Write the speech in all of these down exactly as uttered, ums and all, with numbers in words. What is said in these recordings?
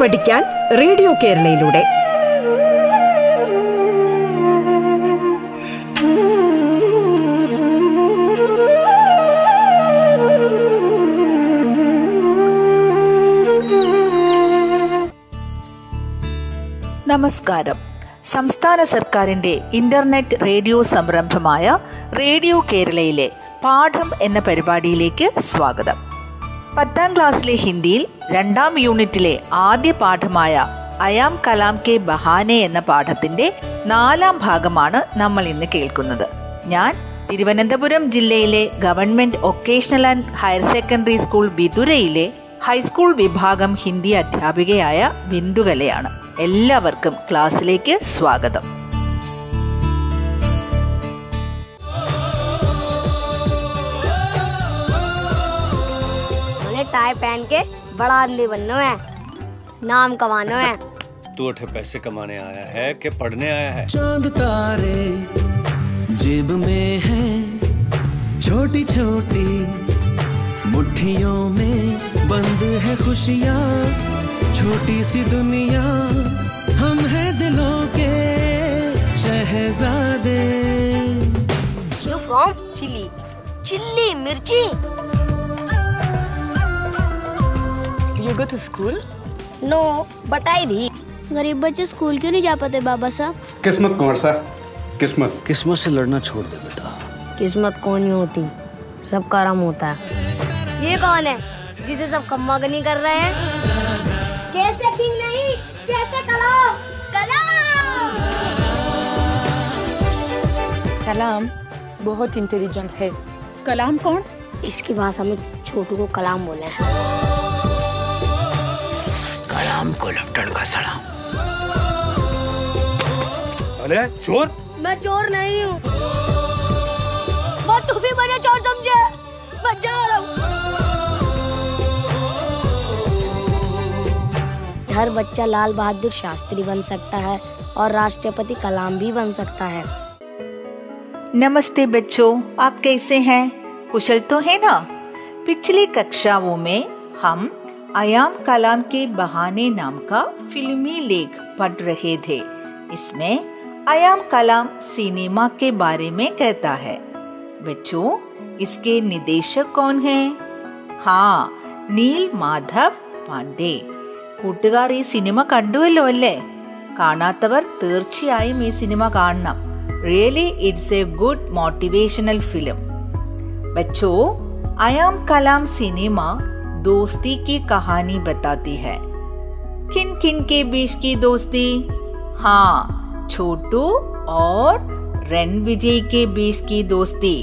പഠിക്കാൻ റേഡിയോ കേരളയിലൂടെ. നമസ്കാരം. സംസ്ഥാന സർക്കാരിൻ്റെ ഇൻ്റർനെറ്റ് റേഡിയോ സംരംഭമായ റേഡിയോ കേരളയിലെ പാഠം എന്ന പരിപാടിയിലേക്ക് സ്വാഗതം. പത്താം ക്ലാസ്സിലെ ഹിന്ദിയിൽ രണ്ടാം യൂണിറ്റിലെ ആദ്യ പാഠമായ അയാം കലാം കെ ബഹാനെ എന്ന പാഠത്തിൻ്റെ നാലാം ഭാഗമാണ് നമ്മൾ ഇന്ന് കേൾക്കുന്നത്. ഞാൻ തിരുവനന്തപുരം ജില്ലയിലെ government vocational and higher secondary school വിതുരയിലെ ഹൈസ്കൂൾ വിഭാഗം ഹിന്ദി അധ്യാപികയായ ബിന്ദുകലയാണ്. എല്ലാവർക്കും ക്ലാസ്സിലേക്ക് സ്വാഗതം. मैंने टाई पहन के बड़ा आदमी बनना है, नाम कमाना है। तू उठे पैसे कमाने आया है कि पढ़ने आया है? चांद तारे जेब में हैं, छोटी छोटी मुट्ठियों में बंद है खुशियाँ, छोटी सी दुनिया हम है दिलों के शहजादे. You from Chile? Chili mirchi. You go to school? No, but I read. गरीब बच्चे स्कूल क्यों नहीं जा पाते बाबा साहब? किस्मत कुंवर साहब, किस्मत किस्मत से लड़ना छोड़ दे बेटा. किस्मत कौन नहीं होती, सबका राम होता है. ये कौन है जिसे सब कम्मागनी कर रहे हैं? कैसे किंग नहीं, कैसे कलाम. कलाम कलाम बहुत इंटेलिजेंट है. कलाम कौन? इसकी भाषा में छोटू को कलाम बोला है. कलाम को लपटन का सलाम. अरे चोर? मैं चोर नहीं हूँ. तू भी मुझे चोर समझे? मैं जा रहा हूँ. हर बच्चा लाल बहादुर शास्त्री बन सकता है और राष्ट्रपति कलाम भी बन सकता है. नमस्ते बच्चों, आप कैसे हैं? कुशल तो है ना? पिछली कक्षाओं में हम अयाम कलाम के बहाने नाम का फिल्मी लेख पढ़ रहे थे. इसमें अयाम कलाम सिनेमा के बारे में कहता है. बच्चों, इसके निर्देशक कौन हैं? हाँ, नील माधव पांडे. കൂട്ടുകാർ ഈ സിനിമ കണ്ടുവല്ലോ അല്ലേ? കാണാത്തവർ തീർച്ചയായും ഈ സിനിമ കാണണം. Really it's a good motivational film. ബച്ചോ, അയാം കലാം സിനിമ ദോസ്തി की कहानी बताती है. किन किन के बीच की दोस्ती? हाँ, छोटू और रणविजय के बीच की दोस्ती.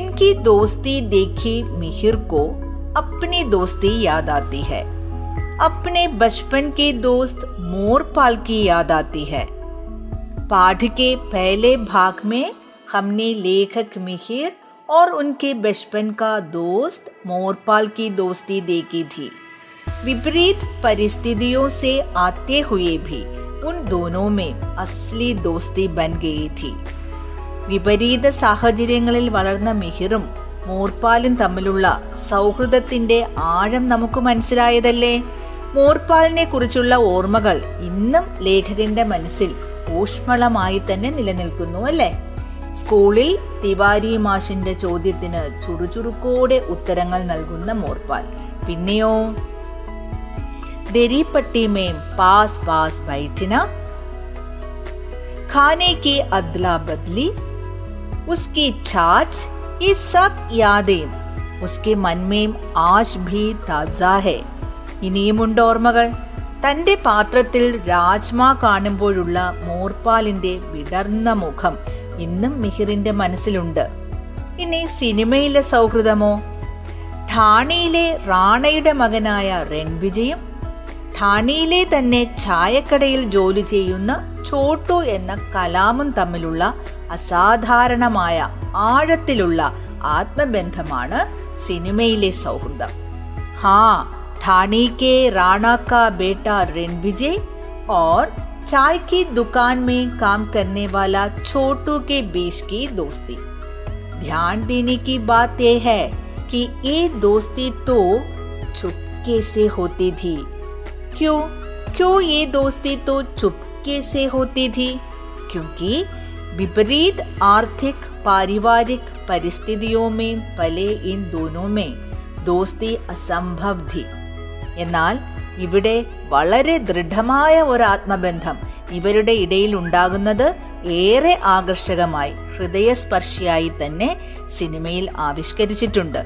इनकी दोस्ती देखी मिहिर को अपनी दोस्ती याद आती है. अपने बचपन के दोस्त मोरपाल की याद आती है. पाठ के पहले भाग में हमने लेखक मिहिर और उनके बचपन का दोस्त मोरपाल की दोस्ती देखी थी. विपरीत परिस्थितियों से आते हुए भी उन दोनों में असली दोस्ती बन गई थी. വിപരീത സാഹചര്യങ്ങളിൽ വളർന്ന മിഹിറും മോർപാലും തമ്മിലുള്ള സൗഹൃദത്തിന്റെ ആഴം നമുക്ക് മനസ്സിലായതല്ലേ? മോർപാലിനെ കുറിച്ചുള്ള ഓർമ്മകൾ ഇന്നും ലേഖകന്റെ മനസ്സിൽ ഊഷ്മളമായി തന്നെ നിലനിൽക്കുന്നു അല്ലേ? സ്കൂളിൽ തിവാരി മാഷിന്റെ ചോദ്യത്തിന് ചുറുചുറുക്കോടെ ഉത്തരങ്ങൾ നൽകുന്ന മോർപാൽ പിന്നെയോ ദരി പട്ടിമേം പാസ് പാസ് ബൈഠന ഖാനേ കി അദ്ലാ ബദ്ലി ഉസ്കി ചാച്ച് ये सब यादें उसके मन में आज भी ताजा है. ഇനിയുമുണ്ട് ഓർമ്മകൾ. തൻ്റെ പാത്രത്തിൽ രാജ്മാ കാണുമ്പോഴുള്ള മോർപാലിൻ്റെ വിടർന്ന മുഖം ഇന്നും മിഹിറിൻ്റെ മനസ്സിലുണ്ട്. ഇനി സിനിമയിലെ സൗഹൃദമോ? ഠാണിയിലെ റാണയുടെ മകനായ രൺവിജയും ഠാണിയിലെ തന്നെ ചായക്കടയിൽ ജോലി ചെയ്യുന്ന ചോട്ടു എന്ന കലാമും തമ്മിലുള്ള അസാധാരണമായ ആഴത്തിലുള്ള ആത്മബന്ധമാണ് സിനിമയിലെ സൗഹൃദം. ഹാ, ഠാണി കെ റാണ കാ ബേട്ട രൺവിജയ് ഓർ ചായ് കി ദുകാൻ മേ കാം കർനെ വാല ചോട്ടു കെ ബീച്ച് കി ദോസ്തി. ധ്യാൻ ദേനെ കി ബാത് യേ ഹൈ കി യേ ദോസ്തി തോ ചുപ്കേ സേ ഹോത്തി ഥീ. क्यों क्यों ये दोस्ती तो चुपके से होती थी, क्योंकि विपरीत आर्थिक पारिवारिक परिस्थितियों में पले इन दोनों में ദോസ്തി അസംഭവ ധി. എന്നാൽ ഇവിടെ വളരെ ദൃഢമായ ഒരു ആത്മബന്ധം ഇവരുടെ ഇടയിൽ ഉണ്ടാകുന്നത് ഏറെ ആകർഷകമായി ഹൃദയസ്പർശിയായി തന്നെ സിനിമയിൽ ആവിഷ്കരിച്ചിട്ടുണ്ട്.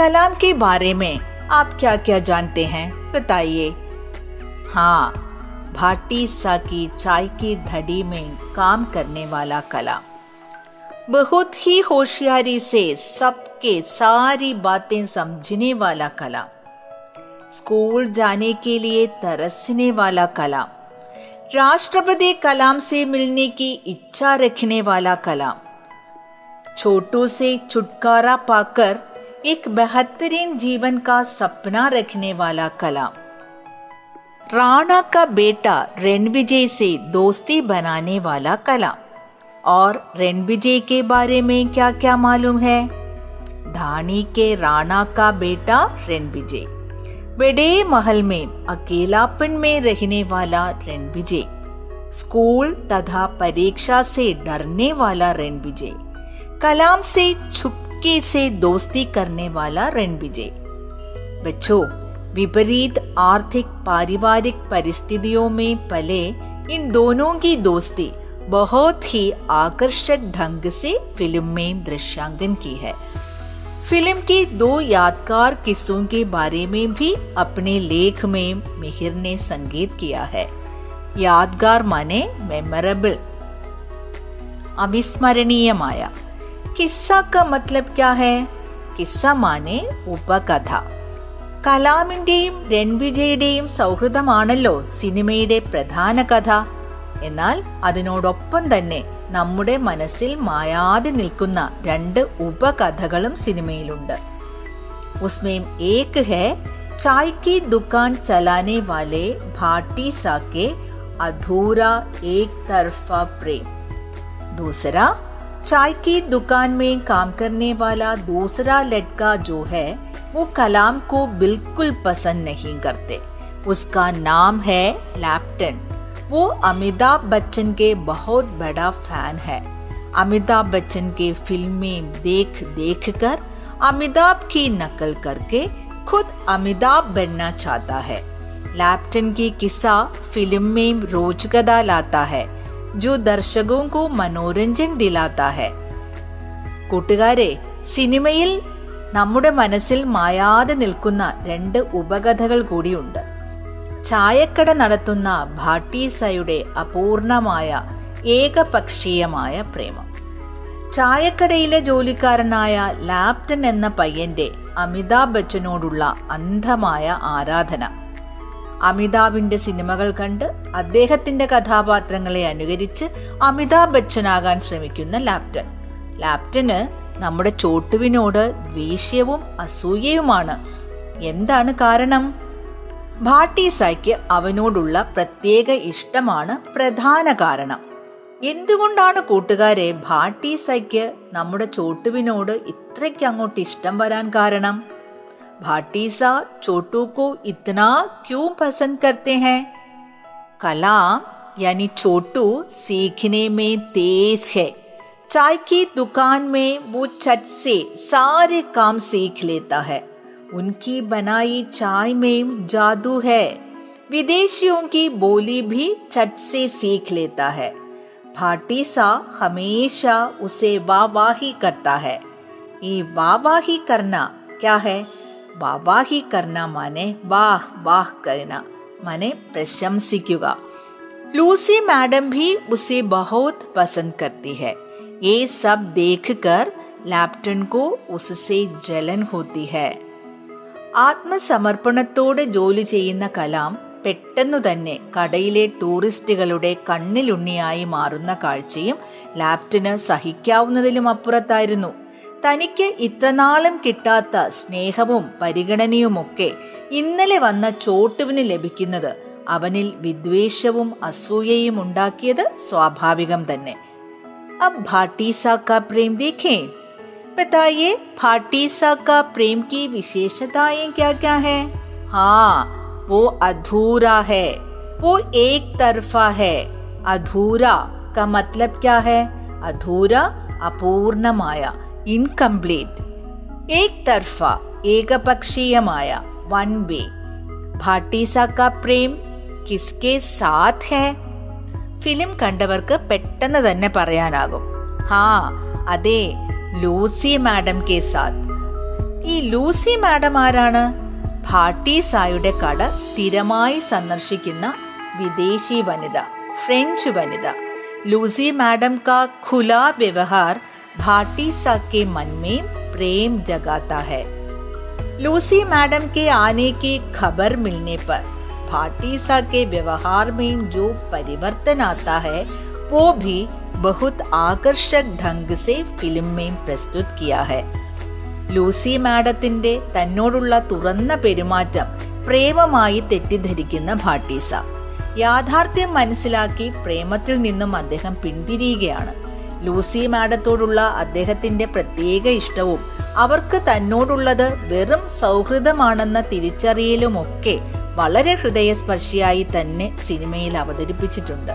കലാം കെ ബാരെ മേ ആപ് ക്യാ ക്യാ ജാൻതേ ഹൈ ബതായിയേ. ഹാ, ഭാട്ടീസാ കി ചായ് കി ധടി മേ കാം കർനെ വാലാ കലാം ബഹുത് ഹി ഹോഷിയാരി സേ സബ് के सारी बातें समझने वाला कलाम, स्कूल जाने के लिए तरसने वाला कलाम, राष्ट्रपति कलाम से मिलने की इच्छा रखने वाला कलाम, छोटू से छुटकारा पाकर एक बेहतरीन जीवन का सपना रखने वाला कलाम, राणा का बेटा रणविजय से दोस्ती बनाने वाला कलाम. और रणविजय के बारे में क्या क्या मालूम है? धानी के राणा का बेटा रणविजय, बड़े महल में अकेलापन में रहने वाला रणविजय, स्कूल तथा परीक्षा से डरने वाला रणविजय, कलाम से छुपके से दोस्ती करने वाला रणविजय. बच्चों, विपरीत आर्थिक पारिवारिक परिस्थितियों में पले इन दोनों की दोस्ती बहुत ही आकर्षक ढंग से फिल्म में दृश्यांकन की है. फिल्म के दो यादगार किस्सों के बारे में भी अपने लेख में मिहिर ने संकेत किया है. यादगार माने मेमोरेबल, अविस्मरणीयമായ. किस्सा का मतलब क्या है? किस्सा माने उपकथा. കലാമിന്റെയും രൺവിജയുടെയും സൗഹൃദമാണല്ലോ സിനിമയുടെ പ്രധാന കഥ. എന്നാൽ അതിനോടൊപ്പം തന്നെ നമ്മുടെ മനസ്സിൽ മായാതെ നിൽക്കുന്ന രണ്ട് ഉപകഥകളും സിനിമയിലുണ്ട്. ഉസ്മേ ഏക് ഹേ ചായ് കി ദുകാൻ ചലാനെ വാലേ ഭാട്ടീസാ കെ അധൂരാ ഏക് തർഫാ പ്രേം, ദൂസരാ ചായ് കി ദുകാൻ മേ കാം കർനെ വാലാ ദൂസരാ ലഡ്കാ ജോ ഹേ വോ കലാം കോ ബിൽക്കുൽ പസന്ദ് നഹീ കർത്തെ, ഉസ്കാ നാം ഹേ ലാപ്ടൺ, वो अमिताभ बच्चन के बहुत बड़ा फैन है. अमिताभ बच्चन के फिल्में देख देख कर अमिताभ की नकल करके खुद अमिताभ बनना चाहता है. लैप्टन की किस्सा फिल्म में रोचकता लाता है, जो दर्शकों को मनोरंजन दिलाता है. കൂട്ടുകാരെ, സിനിമയിൽ നമ്മുടെ മനസ്സിൽ മായാതെ നിൽക്കുന്ന രണ്ട് ഉപകഥകൾ കൂടിയുണ്ട്. ചായക്കട നടത്തുന്ന ഭാട്ടീസയുടെ അപൂർണമായ ഏകപക്ഷീയമായ പ്രേമം, ചായക്കടയിലെ ജോലിക്കാരനായ ലാപ്ടൺ എന്ന പയ്യന്റെ അമിതാഭ് ബച്ചനോടുള്ള അന്ധമായ ആരാധന, അമിതാഭിന്റെ സിനിമകൾ കണ്ട് അദ്ദേഹത്തിന്റെ കഥാപാത്രങ്ങളെ അനുകരിച്ച് അമിതാഭ് ബച്ചനാകാൻ ശ്രമിക്കുന്ന ലാപ്ടൺ. ലാപ്ടന് നമ്മുടെ ചോട്ടുവിനോട് ദേഷ്യവും അസൂയയുമാണ്. എന്താണ് കാരണം? ഭാട്ടീസായ്ക്ക് അവനോടുള്ള പ്രത്യേക ഇഷ്ടമാണ് പ്രധാന കാരണം. എന്തുകൊണ്ടാണ് കൂട്ടുകാരെ ഭാട്ടീസായ്ക്ക് നമ്മുടെ ചോട്ടുവിനോട് ഇത്രയ്ക്ക് അങ്ങോട്ട് ഇഷ്ടം വരാൻ കാരണം? ഭാട്ടീസ ചോട്ടുക്കോ ഇത്തനാ ക്യൂ പസന്ദ് കർത്തേ ഹൈ? കലാം യാനി ചോട്ടു സീഖ്നെ മേ തേസ് ഹൈ, ചായ് കി ദുകാൻ മേ വോ ചട്ട് സേ സാരെ കാം സീഖ് ലേതാ ഹൈ, उनकी बनाई चाय में जादू है, विदेशियों की बोली भी चट से सीख लेता है. भाटीसा हमेशा उसे वाहवाही करता है. ये वाहवाही करना क्या है? वाहवाही करना माने वाह वाह करना, माने प्रशंसिका. लूसी मैडम भी उसे बहुत पसंद करती है. ये सब देखकर लैप्टन को उससे जलन होती है. ആത്മസമർപ്പണത്തോടെ ജോലി ചെയ്യുന്ന കലാം പെട്ടെന്നു തന്നെ കടയിലെ ടൂറിസ്റ്റുകളുടെ കണ്ണിലുണ്ണിയായി മാറുന്ന കാഴ്ചയും ലാപ്ടന് സഹിക്കാവുന്നതിലും അപ്പുറത്തായിരുന്നു. തനിക്ക് ഇത്രനാളും കിട്ടാത്ത സ്നേഹവും പരിഗണനയുമൊക്കെ ഇന്നലെ വന്ന ചോട്ടുവിന് ലഭിക്കുന്നത് അവനിൽ വിദ്വേഷവും അസൂയയും ഉണ്ടാക്കിയത് സ്വാഭാവികം തന്നെ. അബ് ഭാട്ടീസാ കാ പ്രേം ദേഖേ, बताइए भाटीसा का प्रेम की विशेषताएं क्या क्या है? हाँ वो अधूरा है, वो एक तरफा है। अधूरा का मतलब क्या है? അധൂര അപൂർണമായ, ഇൻകംപ്ലീറ്റ്. ഏക് തർഫ ഏകപക്ഷീയമായ, വൺ വേ. ഭാട്ടീസ കാ പ്രേം കിസ്കേ സാത്ത് ഹേ? ഫിലിം കണ്ടവർക്ക് പെട്ടെന്ന് തന്നെ പറയാനാകും, ഹാ അതെ ലൂസി മാഡം കെ സാത്ത്. ഈ ലൂസി മാഡം ആരാണ്? ഭാട്ടീസായുടെ കട സ്ഥിരമായി സന്ദർശിക്കുന്ന വിദേശി വനിത, ഫ്രഞ്ച് വനിത. लूसी मैडम का खुला व्यवहार भाटीसा के मन में प्रेम जगाता है। लूसी मैडम के आने की खबर मिलने पर भाटीसा के व्यवहार में जो परिवर्तन आता है वो भी बहुत आकर्षक ढंग से फिल्म में प्रस्तुत किया है. ലൂസി മാഡത്തിന്റെ തന്നോടുള്ള തുറന്ന പെരുമാറ്റം പ്രേമമായി തെറ്റിദ്ധരിക്കുന്ന ഭാട്ടീസ യാഥാർത്ഥ്യം മനസ്സിലാക്കി പ്രേമത്തിൽ നിന്നും അദ്ദേഹം പിന്തിരിയുകയാണ്. ലൂസി മാഡത്തോടുള്ള അദ്ദേഹത്തിന്റെ പ്രത്യേക ഇഷ്ടവും അവർക്ക് തന്നോടുള്ളത് വെറും സൗഹൃദമാണെന്ന തിരിച്ചറിയലുമൊക്കെ വളരെ ഹൃദയസ്പർശിയായി തന്നെ സിനിമയിൽ അവതരിപ്പിച്ചിട്ടുണ്ട്.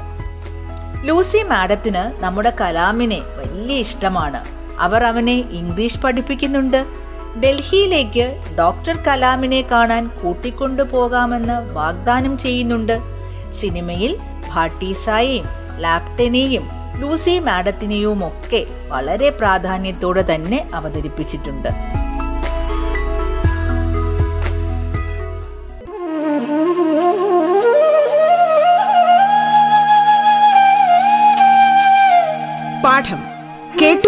ലൂസി മാഡത്തിന് നമ്മുടെ കലാമിനെ വലിയ ഇഷ്ടമാണ്. അവർ അവനെ ഇംഗ്ലീഷ് പഠിപ്പിക്കുന്നുണ്ട്. ഡൽഹിയിലേക്ക് ഡോക്ടർ കലാമിനെ കാണാൻ കൂട്ടിക്കൊണ്ടുപോകാമെന്ന് വാഗ്ദാനം ചെയ്യുന്നുണ്ട്. സിനിമയിൽ ഭാട്ടീസായെയും ലാപ്ടനെയും ലൂസി മാഡത്തിനെയും ഒക്കെ വളരെ പ്രാധാന്യത്തോടെ തന്നെ അവതരിപ്പിച്ചിട്ടുണ്ട്. പാഠം കേട്ടു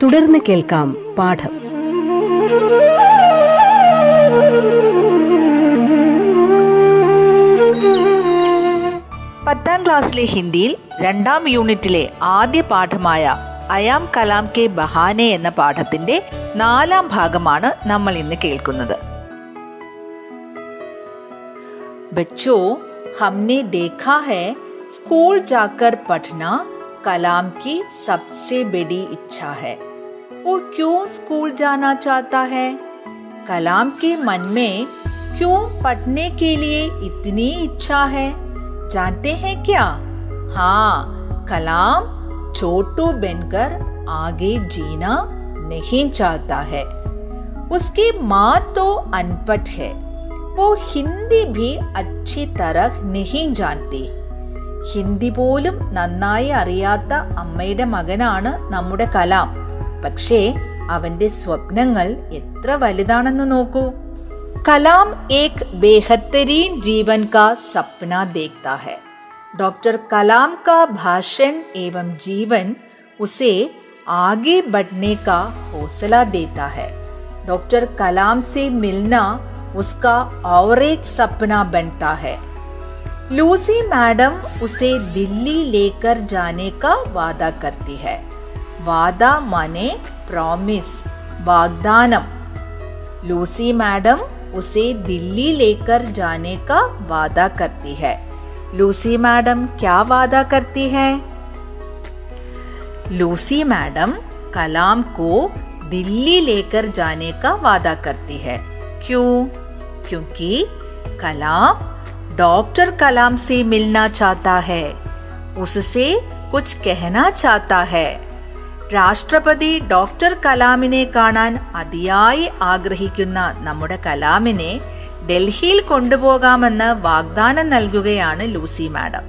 തുടർന്ന് കേൾക്കാം പാഠം. പത്താം ക്ലാസ്സിലെ ഹിന്ദിയിൽ രണ്ടാം യൂണിറ്റിലെ ആദ്യ പാഠമായ അയാം കലാം കെ ബഹാനെ എന്ന പാഠത്തിന്റെ നാലാം ഭാഗമാണ് നമ്മൾ ഇന്ന് കേൾക്കുന്നത്. बच्चों, हमने देखा है स्कूल जाकर पढ़ना कलाम की सबसे बड़ी इच्छा है. वो क्यों स्कूल जाना चाहता है? कलाम के मन में क्यों पढ़ने के लिए इतनी इच्छा है? जानते हैं क्या? हाँ, कलाम छोटू बनकर आगे जीना नहीं चाहता है. उसकी माँ तो अनपढ़ है, वो हिंदी भी अच्छी तरह नहीं जानती. ഹിന്ദി പോലും നന്നായി അറിയാത്ത അമ്മയുടെ മകനാണ് നമ്മുടെ കലാം. പക്ഷേ അവന്റെ സ്വപ്നങ്ങൾ എത്ര വലുതാണെന്ന് നോക്കൂ. കലാം ഏക് ബേഹത്തരീൻ ജീവൻ കാ സപ്ന ദേഖ്താ ഹൈ. ഡോക്ടർ കലാം കാ ഭാഷൻ ഏവം ജീവൻ ഉസേ ആഗെ ബഡ്നെ കാ ഹോസല ദേതാ ഹൈ. ഡോക്ടർ കലാം സേ മിൽന उसका और एक सपना बनता है. लूसी मैडम उसे दिल्ली लेकर जाने का वादा करती है. वादा माने प्रॉमिस, वाग्दानम. लूसी मैडम उसे दिल्ली लेकर जाने का वादा करती है. लूसी मैडम क्या वादा करती है? लूसी मैडम कलाम को दिल्ली लेकर जाने का वादा करती है. क्यों? क्योंकि कलाम डॉक्टर कलाम से मिलना चाहता है, उससे कुछ कहना चाहता है. രാഷ്ട്രപതി ഡോക്ടർ കലാമിനെ കാണാൻ അതിയായി ആഗ്രഹിക്കുന്ന നമ്മുടെ കലാമിനെ ഡൽഹിയിൽ കൊണ്ടുപോകാമെന്ന് വാഗ്ദാനം നൽകുകയാണ് ലൂസി മാഡം.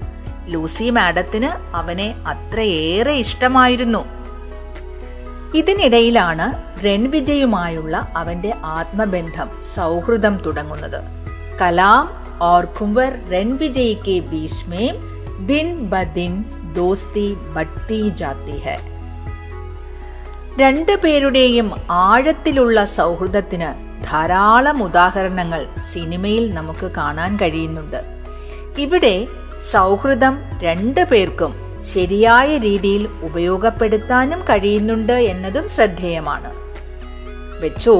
ലൂസി മാഡത്തിന് അവനെ അത്രയേറെ ഇഷ്ടമായിരുന്നു. ഇതിനിടയിലാണ് രൺവിജയുമായുള്ള അവന്റെ ആത്മബന്ധം, സൗഹൃദം തുടങ്ങുന്നത്. കലാം ഓർക്കുംവർ രൺവിജയ്ക്ക് ബീച്ച്മേ ദിൻ ബദിൻ ദോസ്തി ബഡ്തി ജാത്തി ഹൈ. രണ്ടുപേരുടെയും ആഴത്തിലുള്ള സൗഹൃദത്തിന് ധാരാളം ഉദാഹരണങ്ങൾ സിനിമയിൽ നമുക്ക് കാണാൻ കഴിയുന്നുണ്ട്. ഇവിടെ സൗഹൃദം രണ്ടു പേർക്കും ശരിയായ രീതിയിൽ ഉപയോഗപ്പെടുത്താനും കഴിയുന്നുണ്ട് എന്നതും ശ്രദ്ധേയമാണ്. ബച്ചോ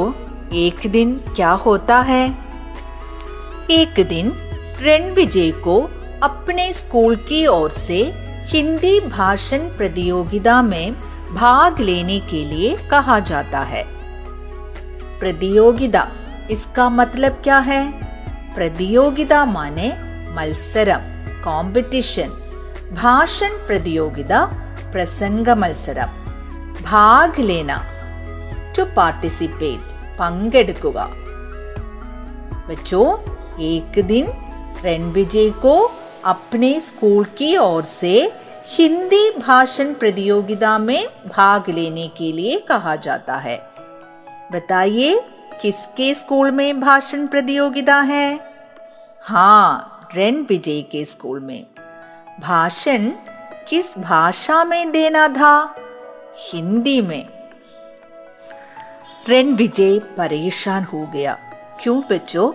ഏക് ദിൻ ക്യാ ഹോത്താ ഹേ? ഏക് ദിൻ रणविजय को अपने स्कूल की ओर से हिंदी भाषण प्रतियोगिता में भाग लेने के लिए कहा जाता है। प्रतियोगिता, इसका मतलब क्या है? प्रतियोगिता माने मत्सरम, कॉम्पिटिशन। भाषण प्रतियोगिता प्रसंग मत्सरम। भाग लेना, टू पार्टिसिपेट, പങ്കെടുക്കുക. बच्चों, एक दिन रणविजय को अपने स्कूल की ओर से हिंदी भाषण प्रतियोगिता में भाग लेने के लिए कहा जाता है। बताइए किसके स्कूल में भाषण प्रतियोगिता है? हाँ, रणविजय के स्कूल में। भाषण किस भाषा में देना था? हिंदी में। रणविजय परेशान हो गया। क्यों बच्चों?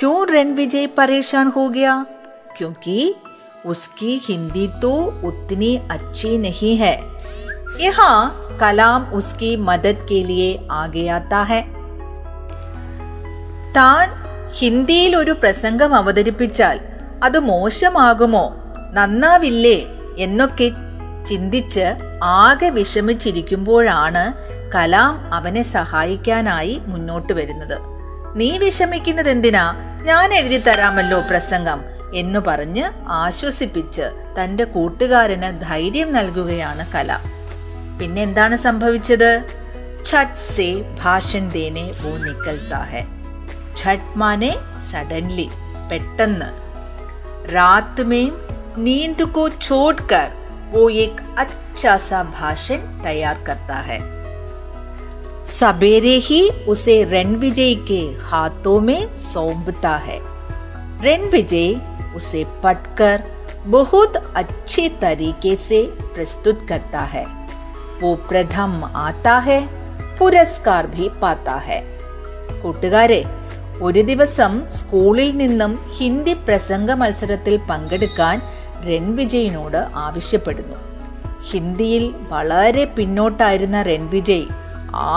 क्यों रणविजय परेशान हो गया? क्योंकि उसकी हिंदी तो उतनी अच्छी नहीं है। यहाँ कलाम उसकी मदद के लिए आगे आता है. താൻ ഹിന്ദിയിൽ ഒരു പ്രസംഗം അവതരിപ്പിച്ചാൽ അത് മോശമാകുമോ, നന്നാവില്ലേ എന്നൊക്കെ ചിന്തിച്ച് ആകെ വിഷമിച്ചിരിക്കുമ്പോഴാണ് കലാം അവനെ സഹായിക്കാനായി മുന്നോട്ട് വരുന്നത്. നീ വിഷമിക്കുന്നത് എന്തിനാ, ഞാൻ എഴുതി തരാമല്ലോ പ്രസംഗം എന്നു പറഞ്ഞ് ആശ്വസിപ്പിച്ച് തന്റെ കൂട്ടുകാരന് ധൈര്യം നൽകുകയാണ് കലാം. പിന്നെ എന്താണ് സംഭവിച്ചത്? ഛട്ട് സേ ഭാഷൻ ദേനെ വോ നിക്കൽതാ ഹെ. ഛട്ട് മാനെ സഡൻലി, പെട്ടെന്ന്. രാത് മേ നീന്ത് കോ ഛോഡ് കർ വോ ഏക് അച്ഛാ സാ ഭാഷൻ തയ്യാർ കർത്താ ഹെ. सबेरे ही उसे रणविजय के हाथों में सौंपता है. रणविजय उसे पढ़कर बहुत अच्छे तरीके से प्रस्तुत करता है. वो प्रथम आता है, പുരസ്കാർ भी पाता है. കൂട്ടുകാരെ, ഒരു ദിവസം സ്കൂളിൽ നിന്നും ഹിന്ദി പ്രസംഗ മത്സരത്തിൽ പങ്കെടുക്കാൻ രൺവിജയിനോട് ആവശ്യപ്പെടുന്നു. ഹിന്ദിയിൽ വളരെ പിന്നോട്ടായിരുന്ന രൺവിജയ്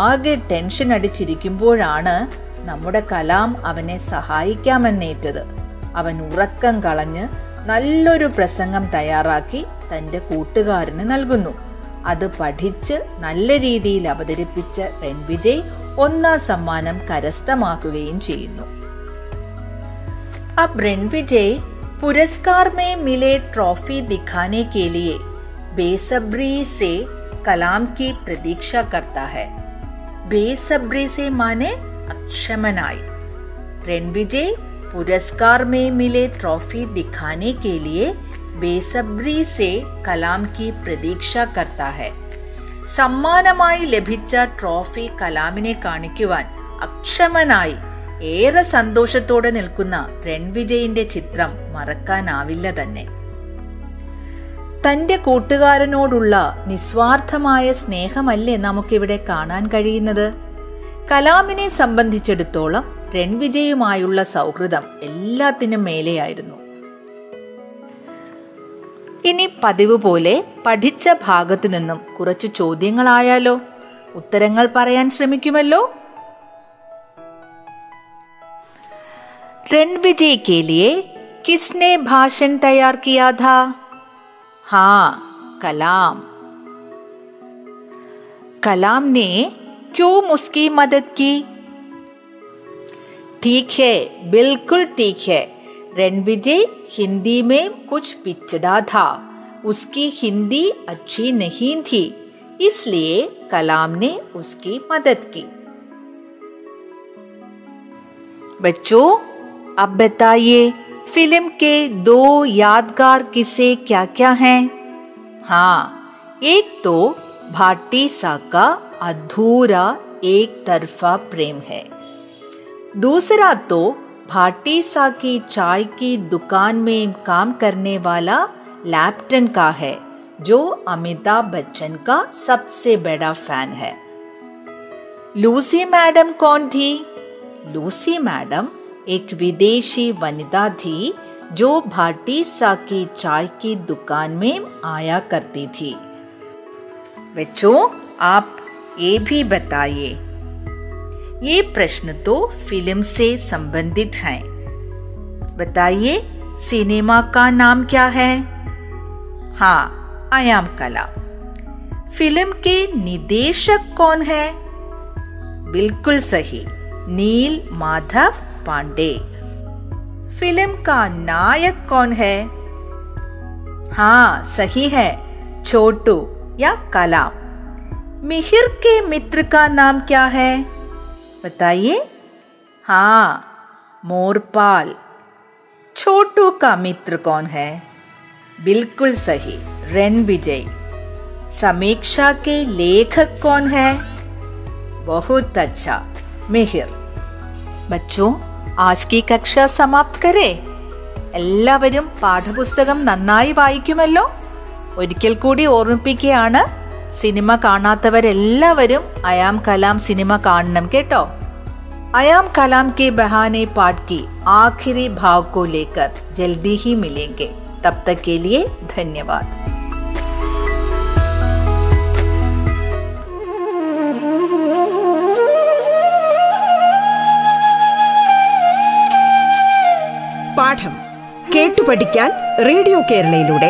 ആകെ ടെൻഷൻ അടിച്ചിരിക്കുമ്പോഴാണ് നമ്മുടെ കലാം അവനെ സഹായിക്കാമെന്നേറ്റത്. അവൻ ഉറക്കം കളഞ്ഞ് നല്ലൊരു പ്രസംഗം തയ്യാറാക്കി തൻ്റെ കൂട്ടുകാരന് നൽകുന്നു. അത് പഠിച്ച് നല്ല രീതിയിൽ അവതരിപ്പിച്ച രൺവിജയ് ഒന്നാം സമ്മാനം കരസ്ഥമാക്കുകയും ചെയ്യുന്നു. अब रणविजय पुरस्कार में मिले ट्रॉफी दिखाने के लिए बेसब्री से कलाम की प्रतीक्षा करता है. बेसब्री से माने अक्षमनाई. रणविजय पुरस्कार में मिले ट्रॉफी दिखाने के लिए बेसब्री से कलाम की प्रतीक्षा करता है. സമ്മാനമായി ലഭിച്ച ട്രോഫി കലാമിനെ കാണിക്കുവാൻ അക്ഷമനായി ഏറെ സന്തോഷത്തോടെ നിൽക്കുന്ന രൺവിജയിന്റെ ചിത്രം മറക്കാനാവില്ല തന്നെ. തൻ്റെ കൂട്ടുകാരനോടുള്ള നിസ്വാർത്ഥമായ സ്നേഹമല്ലേ നമുക്കിവിടെ കാണാൻ കഴിയുന്നത്. കലാമിനെ സംബന്ധിച്ചിടത്തോളം രൺവിജയുമായുള്ള സൗഹൃദം എല്ലാത്തിനും മേലെയായിരുന്നു. ഇനി പതിവ് പോലെ പഠിച്ച ഭാഗത്തു നിന്നും കുറച്ച് ചോദ്യങ്ങളായാലോ? ഉത്തരങ്ങൾ പറയാൻ ശ്രമിക്കുമല്ലോ. രൺവിജയ് കേ ലിയേ കിസ്നെ ഭാഷൻ തയ്യാർ കിയാ ഥാ? हाँ, कलाम. कलाम ने क्यों उसकी मदद की? ठीक है, बिल्कुल ठीक है. रणविजय हिंदी में कुछ पिछड़ा था, उसकी हिंदी अच्छी नहीं थी, इसलिए कलाम ने उसकी मदद की. बच्चों, अब बताइए फिल्म के दो यादगार किस्से क्या क्या हैं? हाँ, एक तो भाटीसा का अधूरा एक तरफा प्रेम है. दूसरा तो भाटीसा की चाय की दुकान में काम करने वाला लैप्टन का है, जो अमिताभ बच्चन का सबसे बड़ा फैन है. लूसी मैडम कौन थी? लूसी मैडम एक विदेशी वनिता थी जो भाटीसा की चाय की दुकान में आया करती थी। बच्चों, आप ये भी बताइए, ये प्रश्न तो फिल्म से संबंधित हैं। बताइए सिनेमा का नाम क्या है? हाँ, आयाम कलाम। फिल्म के निदेशक कौन है? बिल्कुल सही, नील माधव पांडे। फिल्म का नायक कौन है? हाँ, सही है, छोटू या कलाम। मिहिर के मित्र का नाम क्या है? बताइए। हाँ, मोरपाल। छोटू का मित्र कौन है? बिल्कुल सही, रणविजय। समीक्षा के लेखक कौन है? बहुत अच्छा, मिहिर। बच्चों, आज की कक्षा समाप्त करें. എല്ലാവരും പാഠപുസ്തകം നന്നായി വായിക്കുമല്ലോ. ഒരിക്കൽ കൂടി ഓർമ്മിപ്പിക്കുകയാണ്, സിനിമ കാണാത്തവരെല്ലാവരും അയാം കലാം സിനിമ കാണണം കേട്ടോ. അയാം കലാം കെ ബഹാനെ പാഠ് കി ആഖിരി ഭാഗ് കോ ലേക്കർ ജൽദി ഹി മിലേംഗെ. തബ് തക് കെ ലിയേ ധന്യവാദ്. പാഠം കേട്ടു പഠിക്കാൻ റേഡിയോ കേരളയിലൂടെ